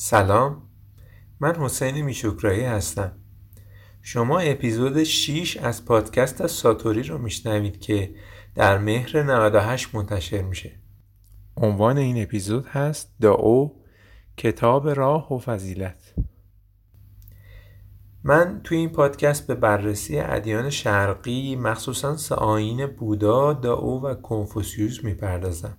سلام، من حسین میشکرایی هستم. شما اپیزود 6 از پادکست از ساتوری رو میشنوید که در مهر 98 منتشر میشه. عنوان این اپیزود هست دائو، کتاب راه و فضیلت. من توی این پادکست به بررسی ادیان شرقی، مخصوصاً سه آیین بودا، دائو و کنفوسیوس میپردازم.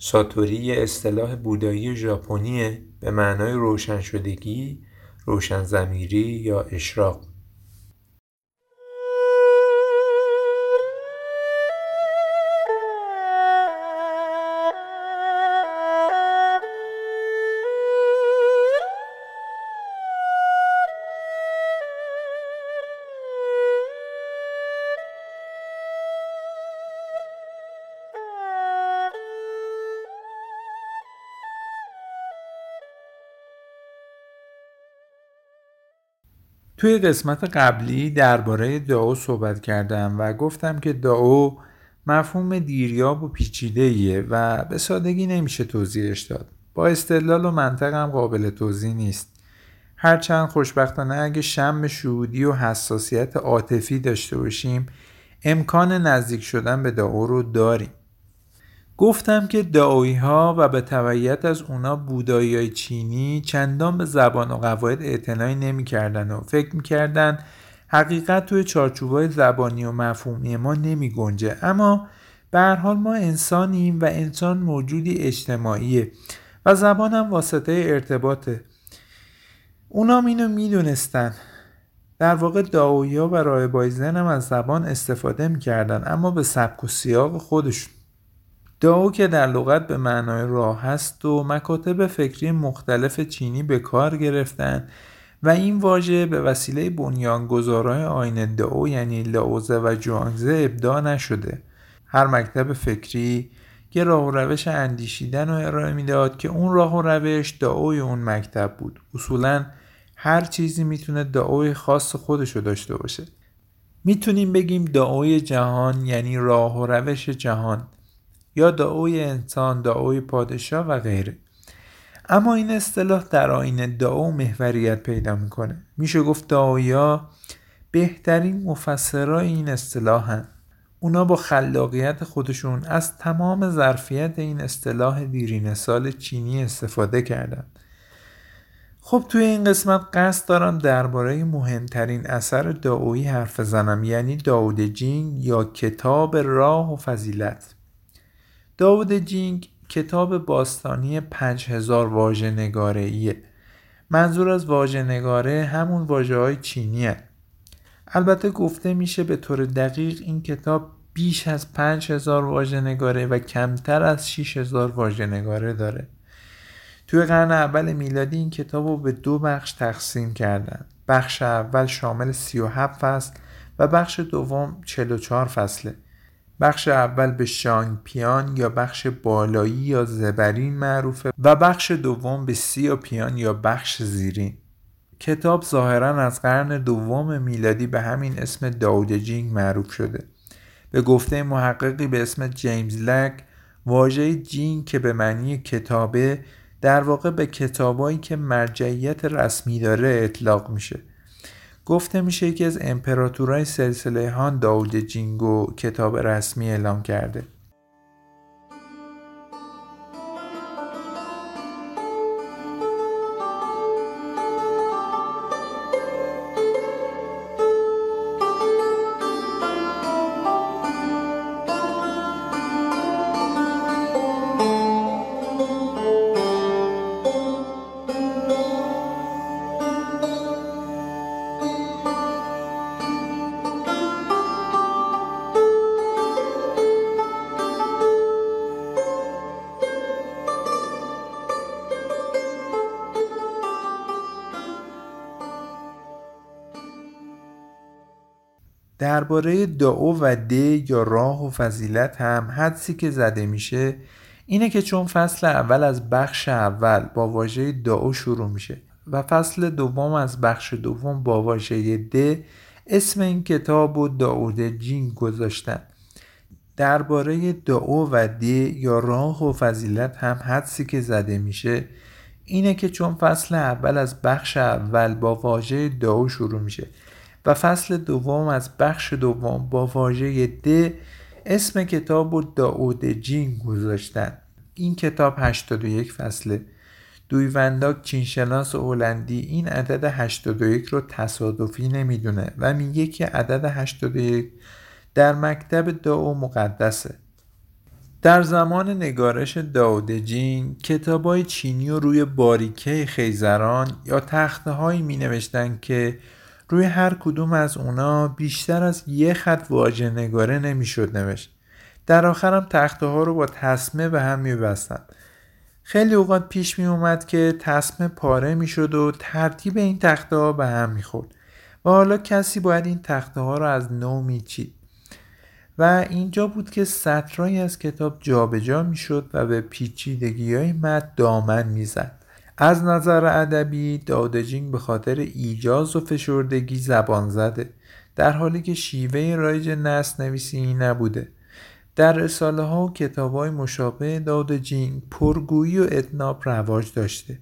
ساتوری یه اصطلاح بودایی ژاپنیه به معنای روشن شدگی، روشن ضمیری یا اشراق. توی قسمت قبلی درباره دائو صحبت کردم و گفتم که دائو مفهوم دیریاب و پیچیده‌ایه و به سادگی نمیشه توضیحش داد. با استدلال و منطق هم قابل توضیح نیست. هرچند خوشبختانه اگه شم شهودی و حساسیت عاطفی داشته باشیم، امکان نزدیک شدن به دائو رو داریم. گفتم که دائوی‌ها و به تبعیت از اونا بودایی‌های چینی چندان به زبان و قواعد اعتنایی نمی‌کردن و فکر می‌کردن حقیقت توی چارچوب‌های زبانی و مفهومی ما نمی‌گنجه، اما به هر حال ما انسانیم و انسان موجودی اجتماعیه و زبان هم واسطه ارتباطه. اونا اینو می‌دونستن. در واقع دائوی‌ها و راهب‌ایزن هم از زبان استفاده می‌کردن، اما به سبک و سیاق خودشون. دائو که در لغت به معنای راه هست و مکاتب فکری مختلف چینی به کار گرفتن و این واژه به وسیله بنیانگذارای آیین دائو یعنی لائوزه و جوانگزه ابداع نشده. هر مکتب فکری که راه و روش اندیشیدن رو ارائه میداد که اون راه و روش دائوی اون مکتب بود. اصولاً هر چیزی میتونه دائوی خاص خودش رو داشته باشه. میتونیم بگیم دائوی جهان یعنی راه و روش جهان، یا دائوی انسان، دائوی پادشاه و غیره. اما این اصطلاح در آیین دائو محوریت پیدا میکنه. میشه گفت دائوی‌ها بهترین مفسرای این اصطلاحن. اونا با خلاقیت خودشون از تمام ظرفیت این اصطلاح دیرینه سال چینی استفاده کردن. خب توی این قسمت قصد دارم درباره مهمترین اثر دائویی حرف بزنم، یعنی دائو ده جینگ یا کتاب راه و فضیلت. دائو ده جینگ کتاب باستانی 5000 واژه نگاره‌ایه. منظور از واژه نگاره همون واژه‌های چینیه. البته گفته میشه به طور دقیق این کتاب بیش از 5000 واژه نگاره و کمتر از 6000 واژه نگاره داره. توی قرن اول میلادی این کتاب رو به دو بخش تقسیم کردن. بخش اول شامل 37 فصل و بخش دوم 44 فصله. بخش اول به شانگ پیان یا بخش بالایی یا زبرین معروفه و بخش دوم به سیا پیان یا بخش زیرین. کتاب ظاهرا از قرن دوم میلادی به همین اسم دائو ده جینگ معروف شده. به گفته محققی به اسم جیمز لگ، واژه جینگ که به معنی کتابه در واقع به کتابایی که مرجعیت رسمی داره اطلاق میشه. گفته میشه که از امپراتورای سلسله هان دائو ده جینگ رو کتاب رسمی اعلام کرده. درباره دائو و ده یا راه و فضیلت هم حدسی که زده میشه اینه که چون فصل اول از بخش اول با واژه دائو شروع میشه و فصل دوم از بخش دوم با واژه ده، اسم این کتاب رو دائو ده جینگ گذاشتن. درباره دائو و ده یا راه و فضیلت هم حدسی که زده میشه اینه که چون فصل اول از بخش اول با واژه دائو شروع میشه و فصل دوم از بخش دوم با واژه د، اسم کتاب رو دائو ده جینگ گذاشتن. این کتاب 81 فصله. دویوندگ چینشناس هلندی این عدد 81 رو تصادفی نمیدونه و میگه که عدد 81 در مکتب دائو مقدسه. در زمان نگارش دائو ده جینگ کتابای چینی رو روی باریکه خیزران یا تختهایی می نوشتن که روی هر کدوم از اونا بیشتر از یک خط واژه نگاره نمی شد نوشت. در آخرم تخته‌ها رو با تسمه به هم می بستن. خیلی اوقات پیش می اومد که تسمه پاره می شد و ترتیب این تخته‌ها به هم می خورد و حالا کسی باید این تخته‌ها رو از نو می چید. و اینجا بود که سطرهایی از کتاب جابجا میشد و به پیچیدگی‌های متن دامن میزد. از نظر ادبی دائو ده جینگ به خاطر ایجاز و فشردگی زبان زده، در حالی که شیوه رایج نثرنویسی نبوده. در رساله‌ها و کتاب‌های مشابه دائو ده جینگ پرگویی و اتناب رواج داشته.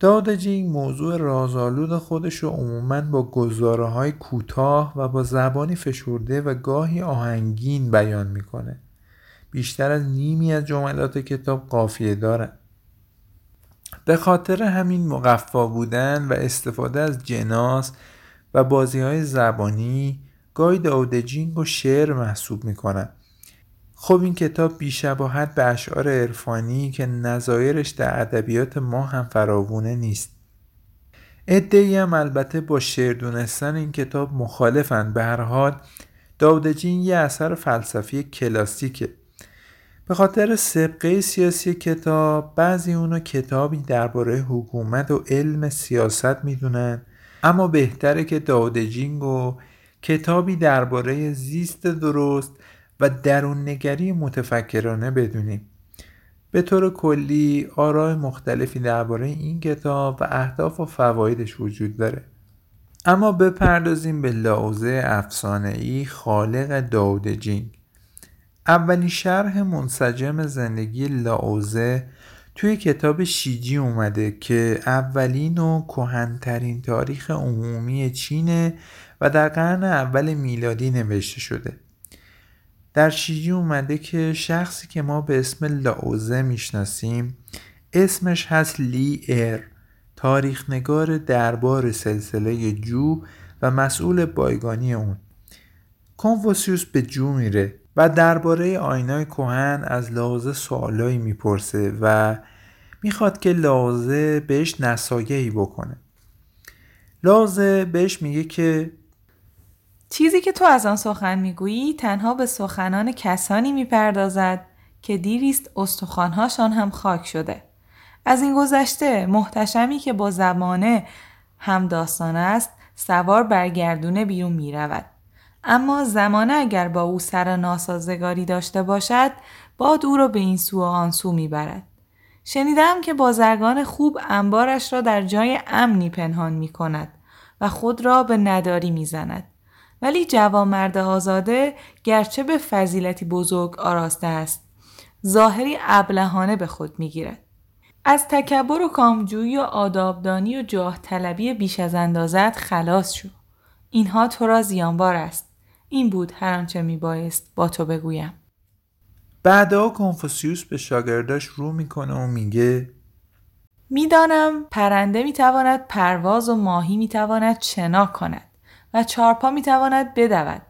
دائو ده جینگ موضوع رازآلود خودش رو عموماً با گزاره‌های کوتاه و با زبانی فشرده و گاهی آهنگین بیان می‌کنه. بیشتر از نیمی از جملات کتاب قافیه داره. به خاطر همین مقفا بودن و استفاده از جناس و بازی‌های زبانی گاهی دائو ده جینگ رو شعر محسوب می‌کنه. خب این کتاب بی‌شباهت به اشعار عرفانی که نظایرش در ادبیات ما هم فراوونه نیست. عده‌ای هم البته با شعر دونستن این کتاب مخالفن. به هر حال دائو ده جینگ یه اثر فلسفی کلاسیکه. به خاطر سابقه سیاسی کتاب بعضی اونو کتابی درباره حکومت و علم سیاست میدونن، اما بهتره که دائو ده جینگ رو کتابی درباره زیست درست و درون نگری متفکرانه بدونیم. به طور کلی آراء مختلفی درباره این کتاب و اهداف و فوایدش وجود داره. اما بپردازیم به لائوزه افسانه‌ای خالق دائو ده جینگ. اولین شرح منسجم زندگی لائوزه توی کتاب شیجی اومده که اولین و کهن‌ترین تاریخ عمومی چینه و در قرن اول میلادی نوشته شده. در شیجی اومده که شخصی که ما به اسم لائوزه میشناسیم اسمش هست لی ایر، تاریخنگار دربار سلسله جو و مسئول بایگانی اون. کنفوسیوس به جو میره و درباره آینای کهن از لائوزه سوالایی میپرسه و میخواد که لائوزه بهش نصایحی بکنه. لائوزه بهش میگه که چیزی که تو از آن سخن میگویی تنها به سخنان کسانی میپردازد که دیریست استخوان‌هاشان هم خاک شده. از این گذشته محتشمی که با زمانه هم داستان است سوار بر گردونه بیرون میرود، اما زمانه اگر با او سر ناسازگاری داشته باشد باد او را به این سو و آن سو میبرد. شنیدم که بازرگان خوب انبارش را در جای امنی پنهان میکند و خود را به نداری میزند، ولی جوانمرد آزاده گرچه به فضیلتی بزرگ آراسته است ظاهری ابلهانه به خود میگیرد. از تکبر و کامجویی و آدابدانی و جاه طلبی بیش از اندازت خلاص شو، اینها تو را زیانبار است. این بود هر آنچه میبایست با تو بگویم. بعدا کنفوسیوس به شاگرداش رو میکنه و میگه میدانم پرنده میتواند پرواز و ماهی میتواند شنا کند و چارپا میتواند بدود.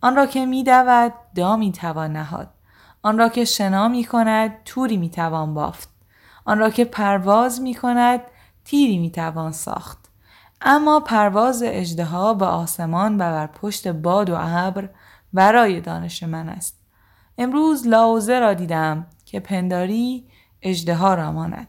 آن را که میدود دا میتوان نهاد، آن را که شنا میکند توری میتوان بافت، آن را که پرواز میکند تیری میتوان ساخت، اما پرواز اژدها به آسمان و بر پشت باد و ابر برای دانش من است. امروز لائوزه را دیدم که پنداری اژدها را ماند.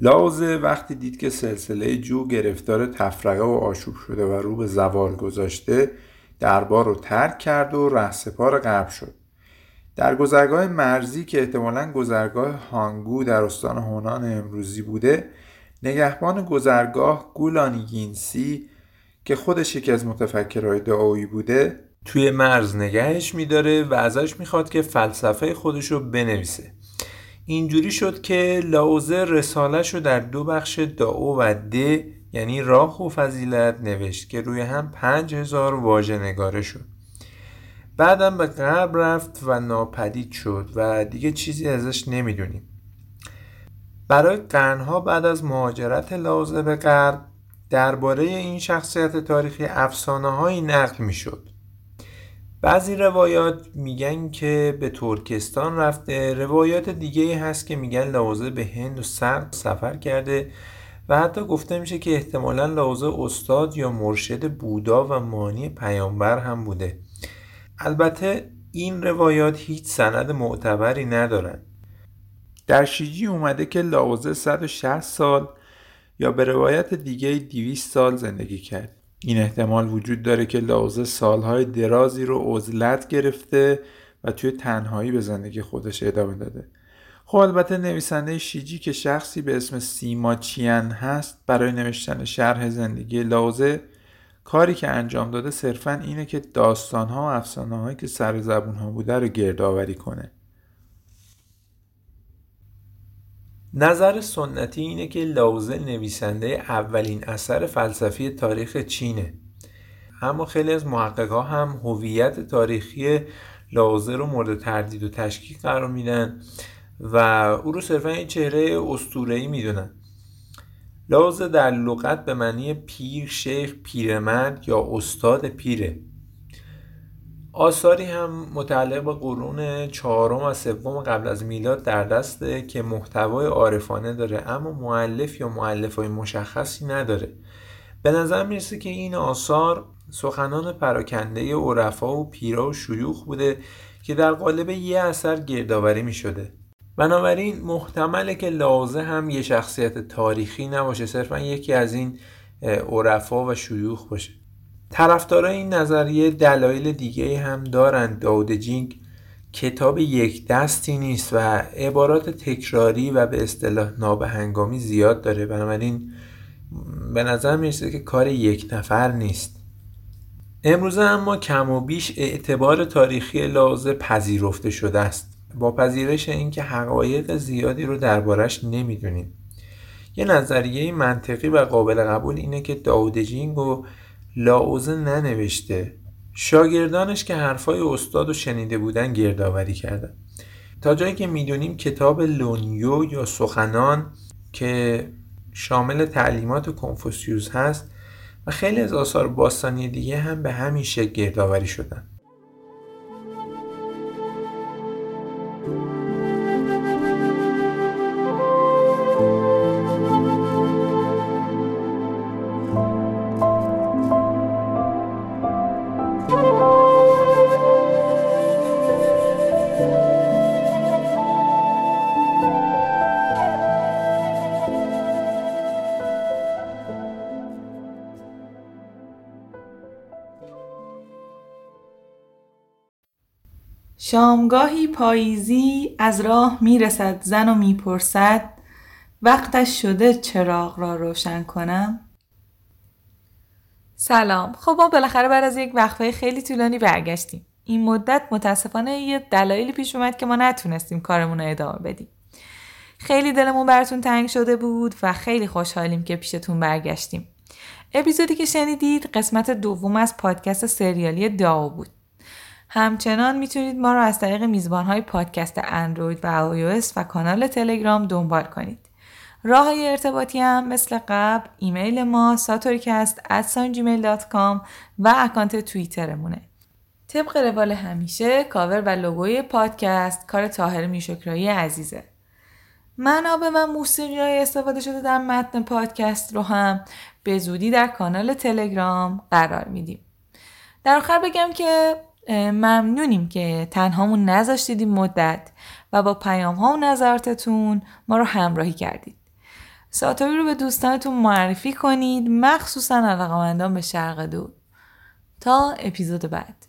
لائوزه وقتی دید که سلسله جو گرفتار تفرقه و آشوب شده و رو به زوال گذاشته، دربار رو ترک کرد و رهسپار غرب شد. در گذرگاه مرزی که احتمالاً گذرگاه هانگو در استان هونان امروزی بوده، نگهبان گذرگاه گولانیگینسی که خودش یکی از متفکرهای دائویی بوده، توی مرز نگهش می‌داره و ازش می‌خواد که فلسفه خودش رو بنویسه. اینجوری شد که لائوزه رساله‌ش رو در دو بخش دائو و ده، یعنی راه و فضیلت، نوشت که روی هم 5000 واژه نگاره شد. بعدم به غرب رفت و ناپدید شد و دیگه چیزی ازش نمیدونیم. برای قرنها بعد از مهاجرت لائوزه به غرب، درباره این شخصیت تاریخی افسانه‌هایی نقل میشد. بعضی روایات میگن که به ترکستان رفته، روایات دیگه‌ای هست که میگن لائوزه به هند و سرد سفر کرده و حتی گفته میشه که احتمالاً لائوزه استاد یا مرشد بودا و مانی پیامبر هم بوده. البته این روایات هیچ سند معتبری ندارن. در شیجی اومده که لائوزه 160 سال یا به روایت دیگه 200 سال زندگی کرد. این احتمال وجود داره که لائوزه سالهای درازی رو عزلت گرفته و توی تنهایی به زندگی خودش ادامه داده. خب البته نویسنده شیجی که شخصی به اسم سیما چیان هست، برای نوشتن شرح زندگی لائوزه کاری که انجام داده صرفاً اینه که داستانها و افسانه‌هایی که سر زبونها بوده رو گردآوری کنه. نظر سنتی اینه که لائوزه نویسنده اولین اثر فلسفی تاریخ چینه، اما خیلی از محقق‌ها هم هویت تاریخی لائوزه رو مورد تردید و تشکیک قرار میدن و او رو صرفا یه چهره اسطوره‌ای میدونن. لائوزه در لغت به معنی پیر، شیخ، پیرمرد یا استاد پیره. آثاری هم متعلق به قرون چهارم و سوم قبل از میلاد در دسته که محتوای عارفانه داره، اما مؤلف یا مؤلفای مشخصی نداره. به نظر میرسه که این آثار سخنان پراکنده عرفا و پیرا و شیوخ بوده که در قالب یه اثر گردآوری میشده. بنابراین محتمله که لائوزه هم یه شخصیت تاریخی نباشه، صرفا یکی از این عرفا و شیوخ باشه. طرفدارای این نظریه دلایل دیگه هم دارند. دائو ده جینگ کتاب یک دستی نیست و عبارات تکراری و به اصطلاح نابهنگامی زیاد داره، بنابراین به نظر میرسه که کار یک نفر نیست. امروزه اما کم و بیش اعتبار تاریخی لائوزه پذیرفته شده است، با پذیرش اینکه حقایق زیادی رو دربارش نمیدونیم. یه نظریه منطقی و قابل قبول اینه که دائو ده جینگ و لائوزه ننوشته، شاگردانش که حرفای استادو شنیده بودن گردآوری کردن. تا جایی که میدونیم کتاب لونیو یا سخنان که شامل تعلیمات کنفوسیوس هست و خیلی از آثار باستانی دیگه هم به همین شکل گردآوری شدن. شامگاهی پاییزی از راه میرسد زن و میپرسد وقتش شده چراغ را روشن کنم؟ سلام. خب ما بالاخره بعد از یک وقفه خیلی طولانی برگشتیم. این مدت متاسفانه یه دلایلی پیش اومد که ما نتونستیم کارمون رو ادامه بدیم. خیلی دلمون براتون تنگ شده بود و خیلی خوشحالیم که پیشتون برگشتیم. اپیزودی که شنیدید قسمت دوم از پادکست سریالی دائو بود. همچنان میتونید ما رو از طریق میزبان‌های پادکست اندروید و iOS و کانال تلگرام دنبال کنید. راه‌های ارتباطی هم مثل قبل ایمیل ما satoricast@gmail.com و اکانت توییترمونه. طبق روال همیشه کاور و لوگوی پادکست کار طاهر میشکرایی عزیزه. منابع و موسیقی‌های استفاده شده در متن پادکست رو هم به زودی در کانال تلگرام قرار میدیم. در آخر بگم که ممنونیم که تنهامون نذاشتید این مدت و با پیام ها و نظراتتون ما رو همراهی کردید. ساتوری رو به دوستانتون معرفی کنید، مخصوصاً علاقه‌مندان به شرق دور. تا اپیزود بعد.